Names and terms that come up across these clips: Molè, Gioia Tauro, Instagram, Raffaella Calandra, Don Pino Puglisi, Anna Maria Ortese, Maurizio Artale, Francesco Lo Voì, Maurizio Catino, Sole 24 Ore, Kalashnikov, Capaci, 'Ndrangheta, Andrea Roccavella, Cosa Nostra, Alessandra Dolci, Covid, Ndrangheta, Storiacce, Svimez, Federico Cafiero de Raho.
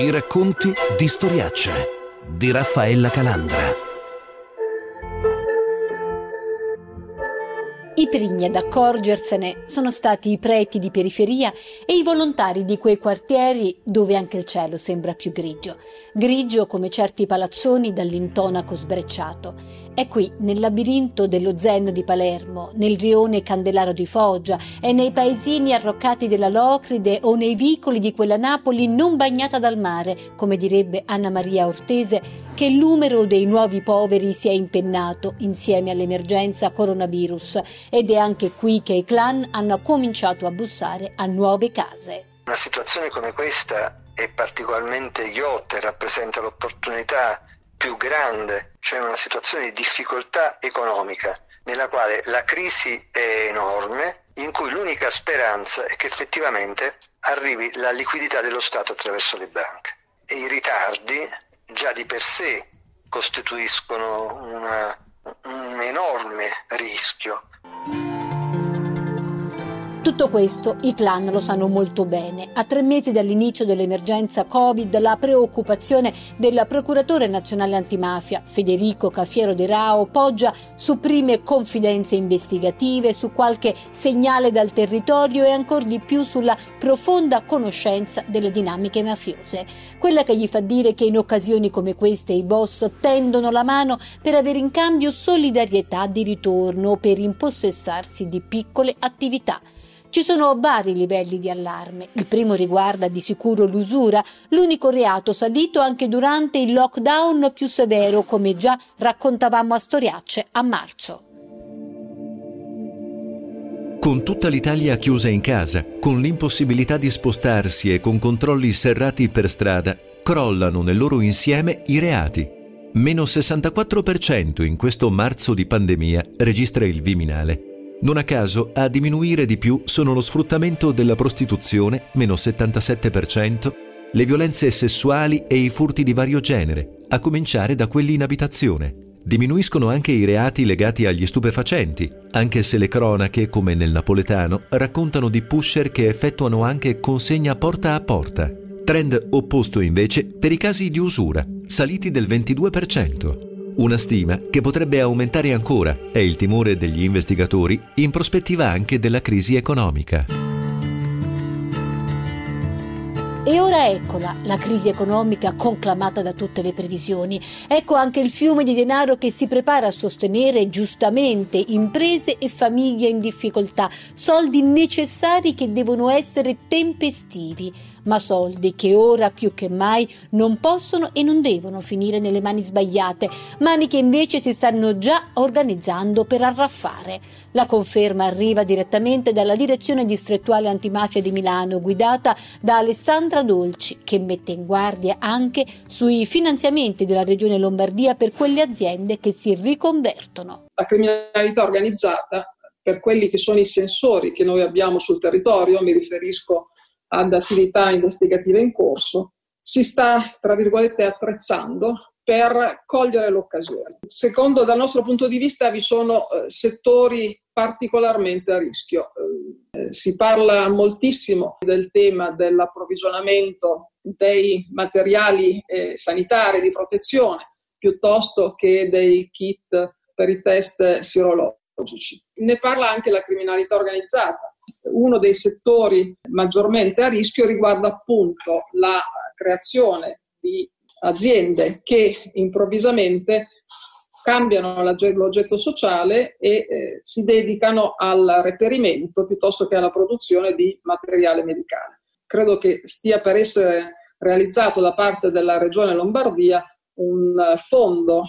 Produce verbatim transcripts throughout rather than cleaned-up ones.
I racconti di storiacce di Raffaella Calandra. I primi ad accorgersene sono stati i preti di periferia e i volontari di quei quartieri dove anche il cielo sembra più grigio, grigio come certi palazzoni dall'intonaco sbrecciato. È qui, nel labirinto dello Zen di Palermo, nel rione Candelaro di Foggia e nei paesini arroccati della Locride o nei vicoli di quella Napoli non bagnata dal mare, come direbbe Anna Maria Ortese, che il numero dei nuovi poveri si è impennato insieme all'emergenza coronavirus, ed è anche qui che i clan hanno cominciato a bussare a nuove case. Una situazione come questa è particolarmente ghiotta e rappresenta l'opportunità più grande, cioè una situazione di difficoltà economica nella quale la crisi è enorme, in cui l'unica speranza è che effettivamente arrivi la liquidità dello Stato attraverso le banche. E i ritardi già di per sé costituiscono una, un enorme rischio. Tutto questo i clan lo sanno molto bene. A tre mesi dall'inizio dell'emergenza Covid, la preoccupazione del procuratore nazionale antimafia Federico Cafiero de Raho poggia su prime confidenze investigative, su qualche segnale dal territorio e ancor di più sulla profonda conoscenza delle dinamiche mafiose. Quella che gli fa dire che in occasioni come queste i boss tendono la mano per avere in cambio solidarietà di ritorno, per impossessarsi di piccole attività. Ci sono vari livelli di allarme. Il primo riguarda di sicuro l'usura, l'unico reato salito anche durante il lockdown più severo, come già raccontavamo a Storiacce a marzo. Con tutta l'Italia chiusa in casa, con l'impossibilità di spostarsi e con controlli serrati per strada, crollano nel loro insieme i reati. Meno sessantaquattro per cento in questo marzo di pandemia, registra il Viminale. Non a caso, a diminuire di più sono lo sfruttamento della prostituzione, meno settantasette per cento, le violenze sessuali e i furti di vario genere, a cominciare da quelli in abitazione. Diminuiscono anche i reati legati agli stupefacenti, anche se le cronache, come nel napoletano, raccontano di pusher che effettuano anche consegna porta a porta. Trend opposto invece per i casi di usura, saliti del ventidue per cento. Una stima che potrebbe aumentare ancora è il timore degli investigatori in prospettiva anche della crisi economica. E ora eccola, la crisi economica conclamata da tutte le previsioni. Ecco anche il fiume di denaro che si prepara a sostenere giustamente imprese e famiglie in difficoltà, soldi necessari che devono essere tempestivi. Ma soldi che ora più che mai non possono e non devono finire nelle mani sbagliate, mani che invece si stanno già organizzando per arraffare. La conferma arriva direttamente dalla direzione distrettuale antimafia di Milano, guidata da Alessandra Dolci, che mette in guardia anche sui finanziamenti della regione Lombardia per quelle aziende che si riconvertono. La criminalità organizzata, per quelli che sono i sensori che noi abbiamo sul territorio, mi riferisco ad attività investigative in corso, si sta, tra virgolette, attrezzando per cogliere l'occasione. Secondo, dal nostro punto di vista, vi sono settori particolarmente a rischio. Si parla moltissimo del tema dell'approvvigionamento dei materiali sanitari di protezione, piuttosto che dei kit per i test sierologici. Ne parla anche la criminalità organizzata. Uno dei settori maggiormente a rischio riguarda appunto la creazione di aziende che improvvisamente cambiano l'oggetto sociale e eh, si dedicano al reperimento piuttosto che alla produzione di materiale medicale. Credo che stia per essere realizzato da parte della Regione Lombardia un fondo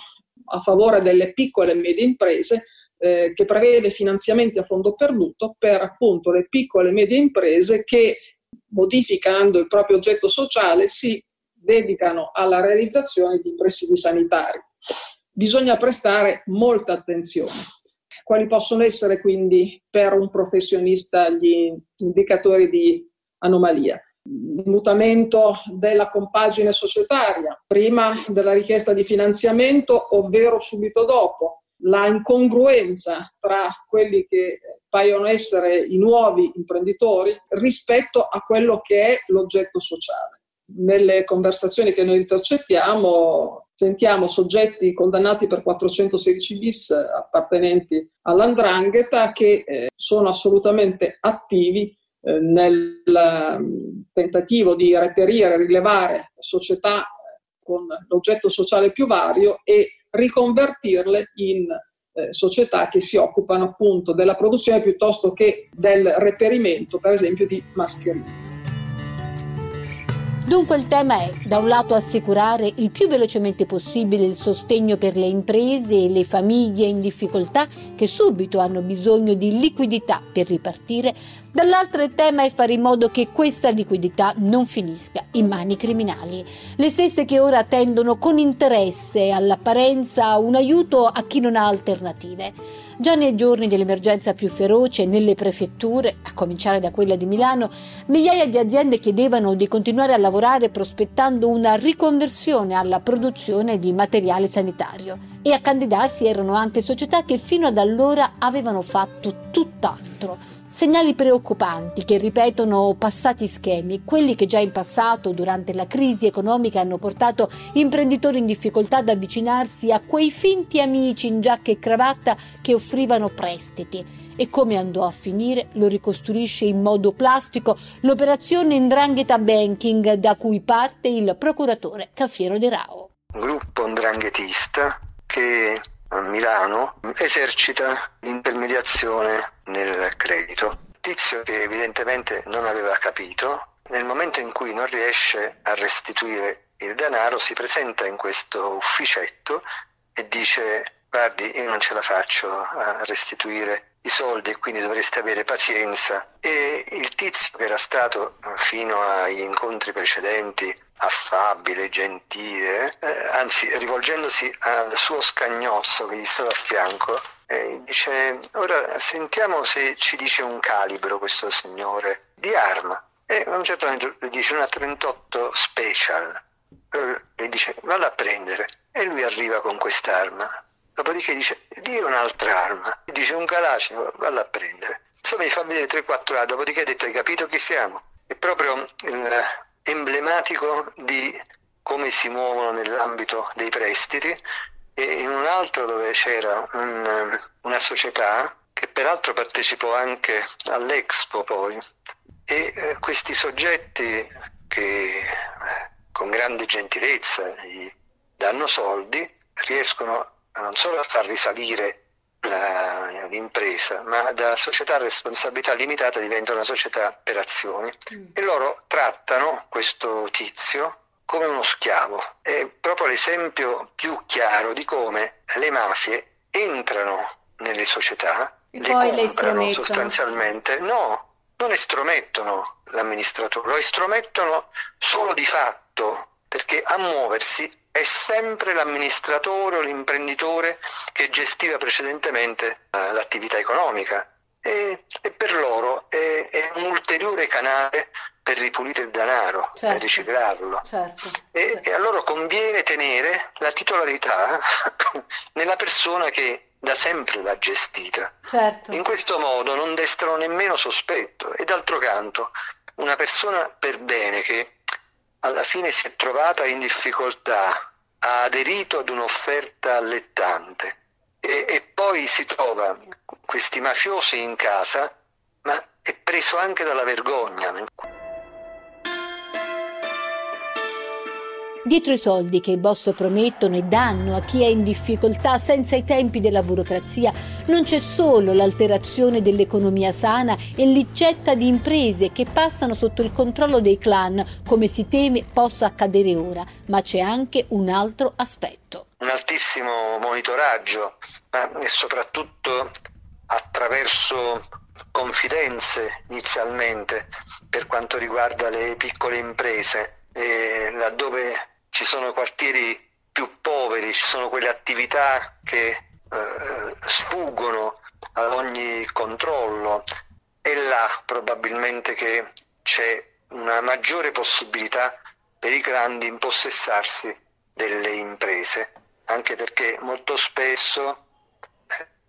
a favore delle piccole e medie imprese Eh, che prevede finanziamenti a fondo perduto per appunto le piccole e medie imprese che, modificando il proprio oggetto sociale, si dedicano alla realizzazione di presidi sanitari. Bisogna prestare molta attenzione. Quali possono essere quindi per un professionista gli indicatori di anomalia? Il mutamento della compagine societaria, prima della richiesta di finanziamento, ovvero subito dopo. La incongruenza tra quelli che paiono essere i nuovi imprenditori rispetto a quello che è l'oggetto sociale. nelle conversazioni che noi intercettiamo sentiamo soggetti condannati per quattrocentosedici bis appartenenti all'Ndrangheta che eh, sono assolutamente attivi eh, nel um, tentativo di reperire, rilevare società con l'oggetto sociale più vario e riconvertirle in eh, società che si occupano appunto della produzione piuttosto che del reperimento, per esempio, di mascherine. Dunque il tema è, da un lato, assicurare il più velocemente possibile il sostegno per le imprese e le famiglie in difficoltà che subito hanno bisogno di liquidità per ripartire, dall'altro il tema è fare in modo che questa liquidità non finisca in mani criminali, le stesse che ora attendono con interesse all'apparenza un aiuto a chi non ha alternative. Già nei giorni dell'emergenza più feroce, nelle prefetture, a cominciare da quella di Milano, migliaia di aziende chiedevano di continuare a lavorare prospettando una riconversione alla produzione di materiale sanitario. E a candidarsi erano anche società che fino ad allora avevano fatto tutt'altro. Segnali preoccupanti che ripetono passati schemi, quelli che già in passato, durante la crisi economica, hanno portato imprenditori in difficoltà ad avvicinarsi a quei finti amici in giacca e cravatta che offrivano prestiti. E come andò a finire lo ricostruisce in modo plastico l'operazione 'Ndrangheta Banking, da cui parte il procuratore Cafiero de Raho. Un gruppo ndranghetista che a Milano esercita l'intermediazione nel credito. Tizio che evidentemente non aveva capito, nel momento in cui non riesce a restituire il denaro si presenta in questo ufficetto e dice: guardi, io non ce la faccio a restituire i soldi e quindi dovreste avere pazienza. E il tizio, che era stato fino agli incontri precedenti affabile, gentile, eh, anzi rivolgendosi al suo scagnozzo che gli stava a fianco, eh, dice: ora sentiamo se ci dice un calibro questo signore di arma. E a un certo momento gli dice una trentotto special, allora gli dice: vada a prendere. E lui arriva con quest'arma, dopodiché dice: lì è un'altra arma, gli dice un Kalashnikov, vada a prendere. Insomma gli fa vedere tre quattro armi, dopodiché ha detto: hai capito chi siamo? È proprio il emblematico di come si muovono nell'ambito dei prestiti. E in un altro dove c'era un, una società che peraltro partecipò anche all'Expo poi, e eh, questi soggetti che eh, con grande gentilezza gli danno soldi riescono a non solo a far risalire la, l'impresa, ma da società a responsabilità limitata diventa una società per azioni, mm. e loro trattano questo tizio come uno schiavo. È proprio l'esempio più chiaro di come le mafie entrano nelle società, e le comprano le sostanzialmente, no, non estromettono l'amministratore, lo estromettono solo di fatto, perché a muoversi è sempre l'amministratore o l'imprenditore che gestiva precedentemente l'attività economica, e, e per loro è, è un ulteriore canale per ripulire il denaro, certo, per riciclarlo. Certo, e, certo. E a loro conviene tenere la titolarità nella persona che da sempre l'ha gestita. Certo. In questo modo non destano nemmeno sospetto, e d'altro canto una persona per bene che alla fine si è trovata in difficoltà, ha aderito ad un'offerta allettante e, e poi si trova questi mafiosi in casa, ma è preso anche dalla vergogna. Dietro i soldi che i boss promettono e danno a chi è in difficoltà senza i tempi della burocrazia non c'è solo l'alterazione dell'economia sana e l'icetta di imprese che passano sotto il controllo dei clan, come si teme possa accadere ora, ma c'è anche un altro aspetto. Un altissimo monitoraggio, ma soprattutto attraverso confidenze inizialmente per quanto riguarda le piccole imprese. E laddove ci sono quartieri più poveri, ci sono quelle attività che eh, sfuggono ad ogni controllo, è là probabilmente che c'è una maggiore possibilità per i clan di impossessarsi delle imprese, anche perché molto spesso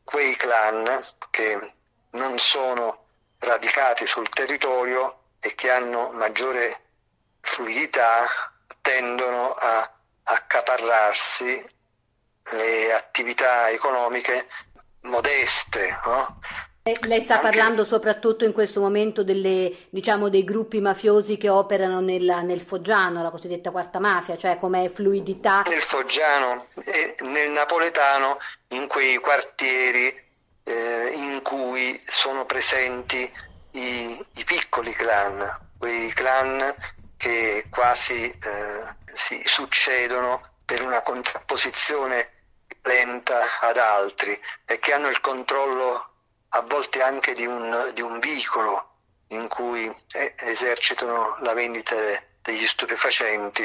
quei clan che non sono radicati sul territorio e che hanno maggiore fluidità tendono a accaparrarsi le attività economiche modeste, no? Lei sta Anche... parlando soprattutto in questo momento delle, diciamo, dei gruppi mafiosi che operano nella, nel Foggiano, la cosiddetta quarta mafia, cioè come fluidità. Nel Foggiano e nel napoletano, in quei quartieri eh, in cui sono presenti i, i piccoli clan, quei clan che quasi eh, si succedono per una contrapposizione lenta ad altri e che hanno il controllo a volte anche di un, di un veicolo in cui esercitano la vendita degli stupefacenti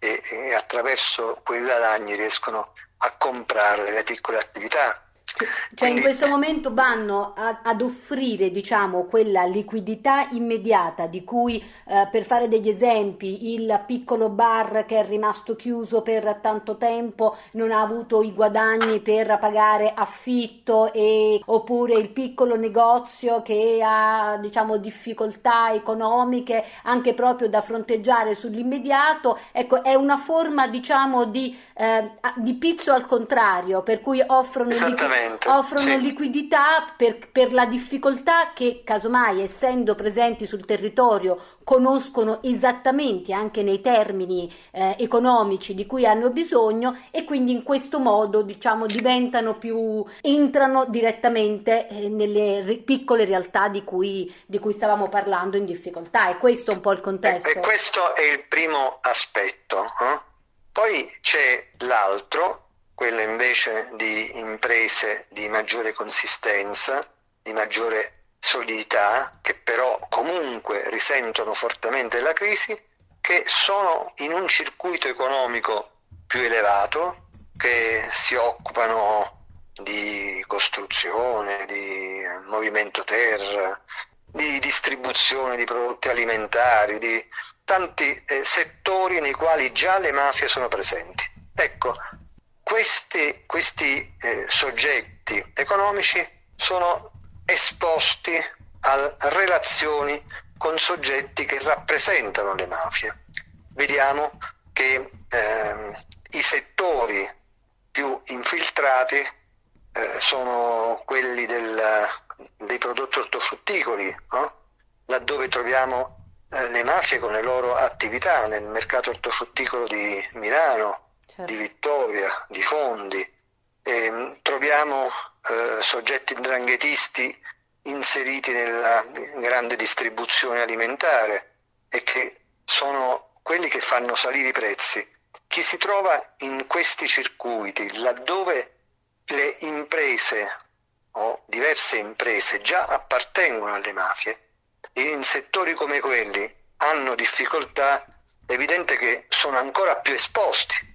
e, e attraverso quei guadagni riescono a comprare delle piccole attività. Cioè Quindi, in questo momento vanno a, ad offrire, diciamo, quella liquidità immediata di cui, eh, per fare degli esempi, il piccolo bar che è rimasto chiuso per tanto tempo non ha avuto i guadagni per pagare affitto, e, oppure il piccolo negozio che ha, diciamo, difficoltà economiche anche proprio da fronteggiare sull'immediato. Ecco, è una forma, diciamo, di, eh, di pizzo al contrario, per cui offrono liquidità. Offrono sì. liquidità per, per la difficoltà che, casomai, essendo presenti sul territorio, conoscono esattamente anche nei termini eh, economici di cui hanno bisogno, e quindi in questo modo, diciamo, diventano più, entrano direttamente eh, nelle re, piccole realtà di cui, di cui stavamo parlando, in difficoltà. E questo è un po' il contesto. E, e questo è il primo aspetto. Eh? Poi c'è l'altro, quello invece di imprese di maggiore consistenza, di maggiore solidità, che però comunque risentono fortemente della crisi, che sono in un circuito economico più elevato, che si occupano di costruzione, di movimento terra, di distribuzione di prodotti alimentari, di tanti eh, settori nei quali già le mafie sono presenti. Ecco, Questi, questi eh, soggetti economici sono esposti a relazioni con soggetti che rappresentano le mafie. Vediamo che eh, i settori più infiltrati eh, sono quelli del, dei prodotti ortofrutticoli, no? Laddove troviamo eh, le mafie con le loro attività nel mercato ortofrutticolo di Milano, di Vittoria, di Fondi. E troviamo eh, soggetti ndranghetisti inseriti nella grande distribuzione alimentare e che sono quelli che fanno salire i prezzi. Chi si trova in questi circuiti, laddove le imprese o diverse imprese già appartengono alle mafie, in settori come quelli hanno difficoltà, è evidente che sono ancora più esposti.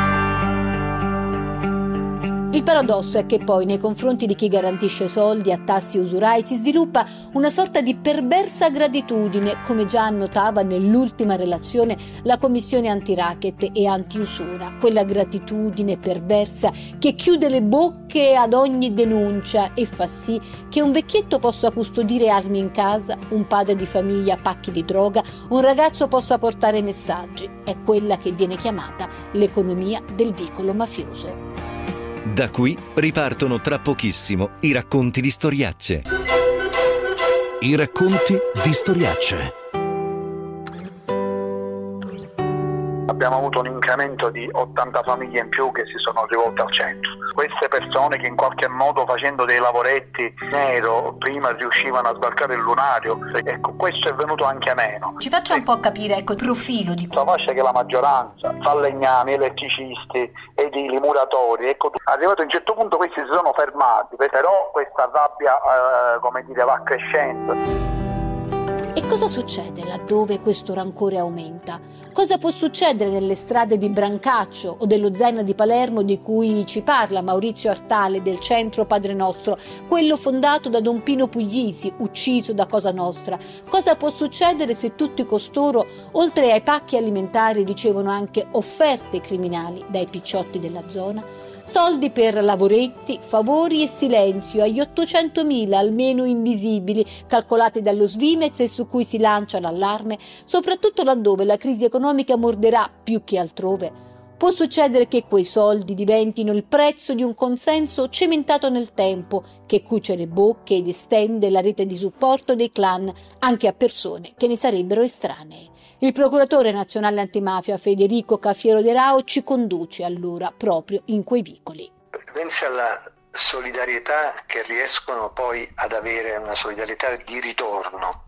Il paradosso è che poi nei confronti di chi garantisce soldi a tassi usurai si sviluppa una sorta di perversa gratitudine, come già annotava nell'ultima relazione la Commissione anti-racket e anti-usura, quella gratitudine perversa che chiude le bocche ad ogni denuncia e fa sì che un vecchietto possa custodire armi in casa, un padre di famiglia pacchi di droga, un ragazzo possa portare messaggi. È quella che viene chiamata l'economia del vicolo mafioso. Da qui ripartono tra pochissimo i racconti di Storiacce. I racconti di Storiacce. Abbiamo avuto un incremento di ottanta famiglie in più che si sono rivolte al centro. Queste persone che in qualche modo, facendo dei lavoretti nero, prima riuscivano a sbarcare il lunario, ecco, questo è venuto anche meno. Ci faccia un po' capire, ecco, il profilo di questa fascia, che la maggioranza, falegnami, elettricisti, edili, muratori, ecco, arrivato a un certo punto questi si sono fermati, però questa rabbia, eh, come dire, va crescendo. E cosa succede laddove questo rancore aumenta? Cosa può succedere nelle strade di Brancaccio o dello Zeno di Palermo, di cui ci parla Maurizio Artale, del centro Padre Nostro, quello fondato da Don Pino Puglisi, ucciso da Cosa Nostra? Cosa può succedere se tutti costoro, oltre ai pacchi alimentari, ricevono anche offerte criminali dai picciotti della zona? Soldi per lavoretti, favori e silenzio agli ottocentomila almeno invisibili, calcolati dallo Svimez e su cui si lancia l'allarme, soprattutto laddove la crisi economica morderà più che altrove. Può succedere che quei soldi diventino il prezzo di un consenso cementato nel tempo, che cuce le bocche ed estende la rete di supporto dei clan anche a persone che ne sarebbero estranee. Il procuratore nazionale antimafia Federico Cafiero de Raho ci conduce allora proprio in quei vicoli. Pensa alla solidarietà che riescono poi ad avere, una solidarietà di ritorno,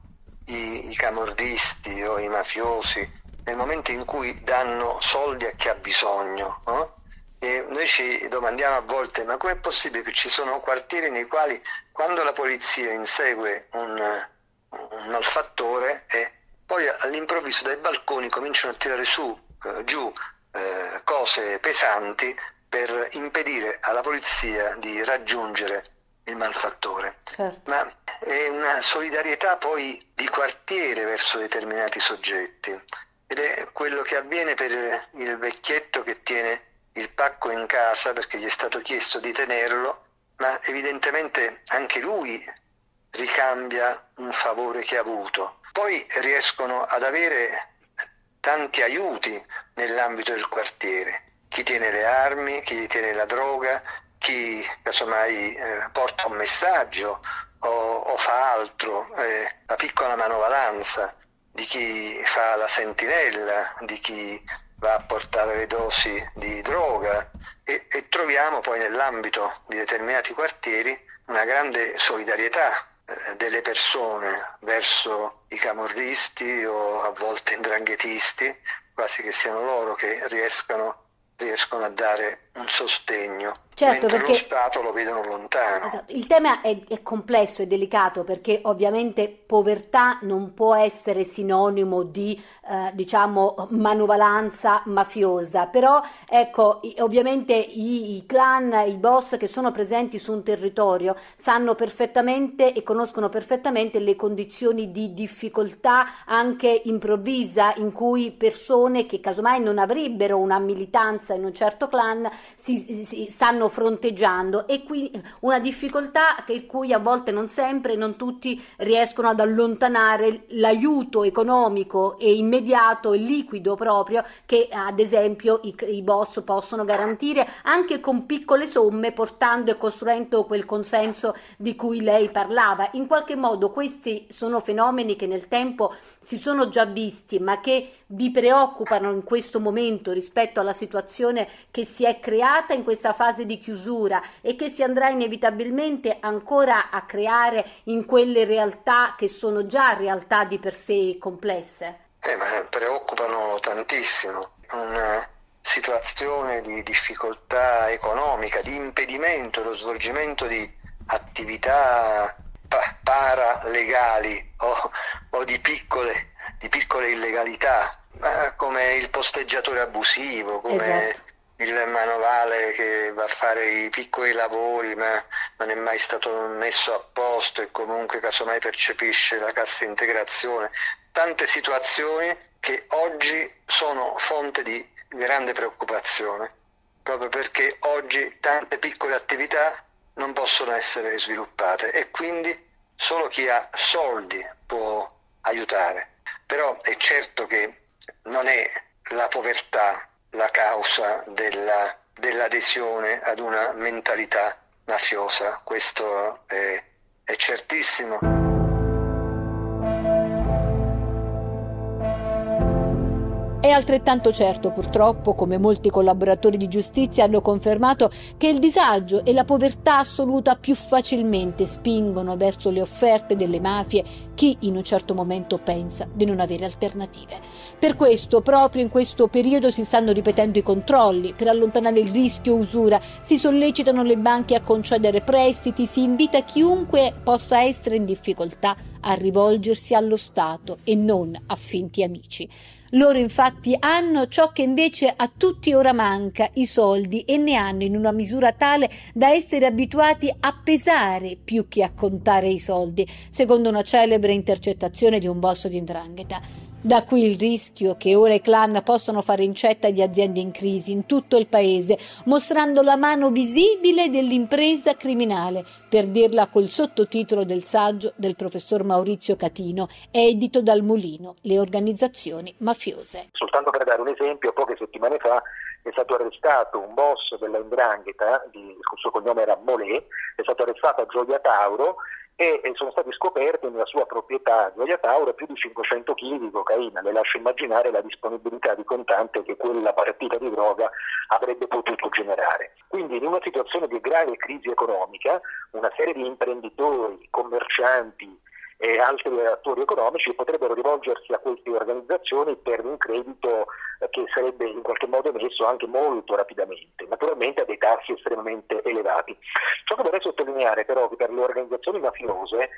i, i camorristi o i mafiosi, nel momento in cui danno soldi a chi ha bisogno, no? E noi ci domandiamo a volte: ma com'è possibile che ci sono quartieri nei quali, quando la polizia insegue un, un malfattore, e poi all'improvviso dai balconi cominciano a tirare su, eh, giù eh, cose pesanti per impedire alla polizia di raggiungere il malfattore. Certo. Ma è una solidarietà poi di quartiere verso determinati soggetti. Ed è quello che avviene per il vecchietto che tiene il pacco in casa perché gli è stato chiesto di tenerlo, ma evidentemente anche lui ricambia un favore che ha avuto. Poi riescono ad avere tanti aiuti nell'ambito del quartiere: chi tiene le armi, chi tiene la droga, chi casomai eh, porta un messaggio o, o fa altro, eh, la piccola manovalanza di chi fa la sentinella, di chi va a portare le dosi di droga, e, e troviamo poi nell'ambito di determinati quartieri una grande solidarietà eh, delle persone verso i camorristi o a volte ndranghetisti, quasi che siano loro che riescano riescono a dare un sostegno, certo, mentre perché lo Stato lo vedono lontano. Esatto. Il tema è, è complesso e delicato, perché ovviamente povertà non può essere sinonimo di eh, diciamo manovalanza mafiosa, però ecco, ovviamente i, i clan, i boss che sono presenti su un territorio sanno perfettamente e conoscono perfettamente le condizioni di difficoltà anche improvvisa in cui persone che casomai non avrebbero una militanza in un certo clan si, si stanno fronteggiando, e qui una difficoltà che cui a volte, non sempre, non tutti riescono ad allontanare l'aiuto economico e immediato e liquido proprio che ad esempio i, i boss possono garantire anche con piccole somme, portando e costruendo quel consenso di cui lei parlava. In qualche modo questi sono fenomeni che nel tempo si sono già visti, ma che vi preoccupano in questo momento rispetto alla situazione che si è creata in questa fase di chiusura e che si andrà inevitabilmente ancora a creare in quelle realtà che sono già realtà di per sé complesse? Eh, ma preoccupano tantissimo. Una situazione di difficoltà economica, di impedimento dello svolgimento di attività paralegali o, o di piccole di piccole illegalità, come il posteggiatore abusivo, come esatto, il manovale che va a fare i piccoli lavori ma non è mai stato messo a posto e comunque casomai percepisce la cassa integrazione. Tante situazioni che oggi sono fonte di grande preoccupazione, proprio perché oggi tante piccole attività non possono essere sviluppate e quindi solo chi ha soldi può aiutare. Però è certo che non è la povertà la causa della, dell'adesione ad una mentalità mafiosa, questo è, è certissimo. È altrettanto certo, purtroppo, come molti collaboratori di giustizia hanno confermato, che il disagio e la povertà assoluta più facilmente spingono verso le offerte delle mafie chi in un certo momento pensa di non avere alternative. Per questo, proprio in questo periodo si stanno ripetendo i controlli, per allontanare il rischio usura, si sollecitano le banche a concedere prestiti, si invita chiunque possa essere in difficoltà a rivolgersi allo Stato e non a finti amici. Loro infatti hanno ciò che invece a tutti ora manca, i soldi, e ne hanno in una misura tale da essere abituati a pesare più che a contare i soldi, secondo una celebre intercettazione di un boss di 'ndrangheta. Da qui il rischio che ora i clan possano fare incetta di aziende in crisi in tutto il paese, mostrando la mano visibile dell'impresa criminale, per dirla col sottotitolo del saggio del professor Maurizio Catino, edito dal Mulino, le organizzazioni mafiose. Soltanto per dare un esempio, poche settimane fa è stato arrestato un boss della Ndrangheta, il suo cognome era Molè, è stato arrestato a Gioia Tauro, e sono stati scoperti nella sua proprietà Gioia Tauro più di cinquecento chilogrammi di cocaina. Le lascio immaginare la disponibilità di contante che quella partita di droga avrebbe potuto generare. Quindi in una situazione di grave crisi economica, una serie di imprenditori, commercianti e altri attori economici potrebbero rivolgersi a queste organizzazioni per un credito che sarebbe in qualche modo emesso anche molto rapidamente, naturalmente a dei tassi estremamente elevati. Ciò che vorrei sottolineare però è che per le organizzazioni mafiose eh,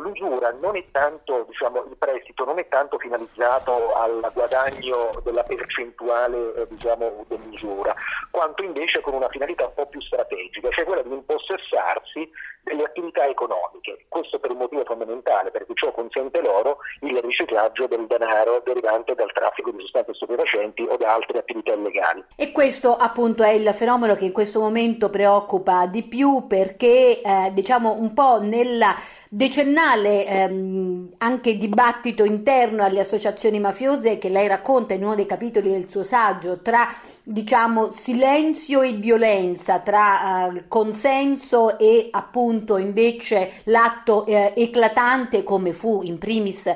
l'usura non è tanto, diciamo, il prestito non è tanto finalizzato al guadagno della percentuale eh, diciamo, dell'usura, quanto invece con una finalità un po' più strategica, cioè quella di impossessarsi delle attività economiche. Questo per un motivo fondamentale, perché ciò consente loro il riciclaggio del denaro derivante dal traffico di sostanze stupefacenti o da altre attività illegali. E questo appunto è il fenomeno che in questo momento preoccupa di più, perché eh, diciamo un po' nella decennale ehm, anche dibattito interno alle associazioni mafiose che lei racconta in uno dei capitoli del suo saggio, tra diciamo silenzio e violenza, tra eh, consenso e appunto invece l'atto eh, eclatante, come fu in primis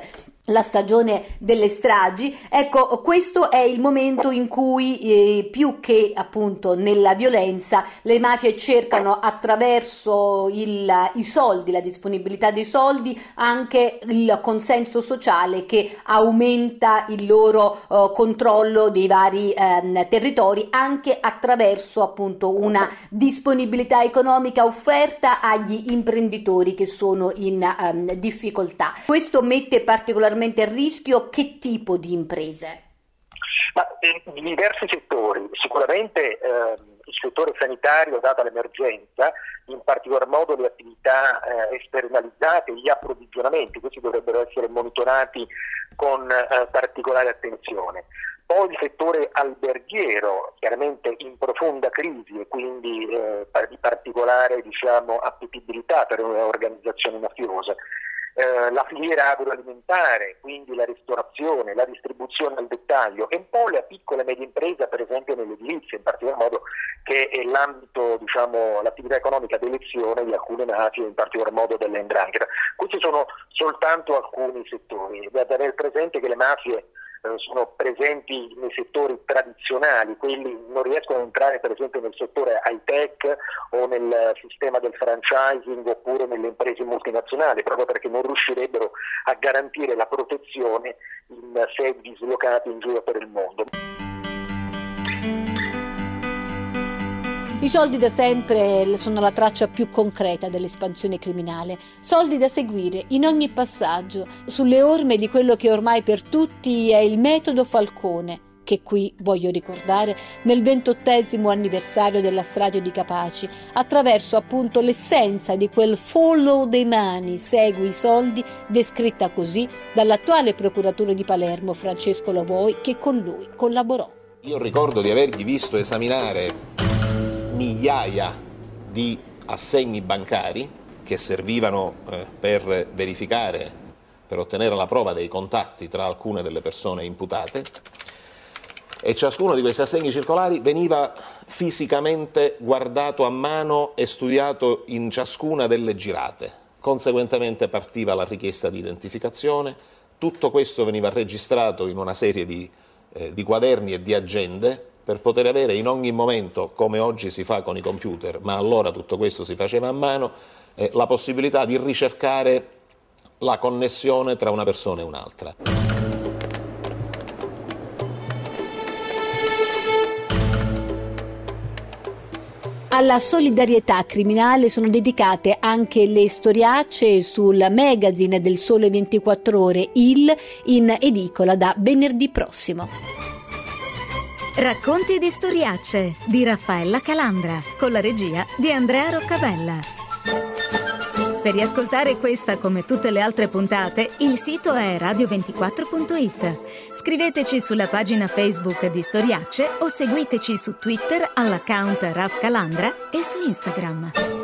la stagione delle stragi. Ecco, questo è il momento in cui eh, più che appunto nella violenza le mafie cercano attraverso il, i soldi, la disponibilità dei soldi, anche il consenso sociale che aumenta il loro eh, controllo dei vari eh, territori, anche attraverso appunto una disponibilità economica offerta agli imprenditori che sono in eh, difficoltà. Questo mette particolarmente a rischio che tipo di imprese? Ma, eh, diversi settori, sicuramente eh, il settore sanitario, data l'emergenza, in particolar modo le attività eh, esternalizzate, gli approvvigionamenti, questi dovrebbero essere monitorati con eh, particolare attenzione. Poi il settore alberghiero, chiaramente in profonda crisi e quindi eh, di particolare, diciamo, appetibilità per organizzazioni mafiose. Eh, la filiera agroalimentare, quindi la ristorazione, la distribuzione al dettaglio, e un po' la piccola e media impresa, per esempio nell'edilizia, in particolar modo, che è l'ambito, diciamo, l'attività economica d'elezione di alcune mafie, in particolar modo delle 'ndrangheta. Questi sono soltanto alcuni settori. Da tenere presente che le mafie sono presenti nei settori tradizionali, quelli non riescono ad entrare per esempio nel settore high tech o nel sistema del franchising oppure nelle imprese multinazionali, proprio perché non riuscirebbero a garantire la protezione in sedi dislocate in giro per il mondo. I soldi da sempre sono la traccia più concreta dell'espansione criminale, soldi da seguire in ogni passaggio, sulle orme di quello che ormai per tutti è il metodo Falcone, che qui voglio ricordare nel ventottesimo anniversario della strage di Capaci, attraverso appunto l'essenza di quel follow dei mani, segui i soldi, descritta così dall'attuale procuratore di Palermo Francesco Lo Voì, che con lui collaborò. Io ricordo di avergli visto esaminare migliaia di assegni bancari che servivano eh, per verificare, per ottenere la prova dei contatti tra alcune delle persone imputate, e ciascuno di questi assegni circolari veniva fisicamente guardato a mano e studiato in ciascuna delle girate. Conseguentemente partiva la richiesta di identificazione, tutto questo veniva registrato in una serie di, eh, di quaderni e di agende, per poter avere in ogni momento, come oggi si fa con i computer, ma allora tutto questo si faceva a mano, eh, la possibilità di ricercare la connessione tra una persona e un'altra. Alla solidarietà criminale sono dedicate anche le storiacce sul magazine del Sole ventiquattro Ore, Il, in edicola da venerdì prossimo. Racconti di storiacce di Raffaella Calandra, con la regia di Andrea Roccavella. Per riascoltare questa come tutte le altre puntate, il sito è radio ventiquattro punto it. Scriveteci sulla pagina Facebook di Storiacce o seguiteci su Twitter all'account Raf Calandra e su Instagram.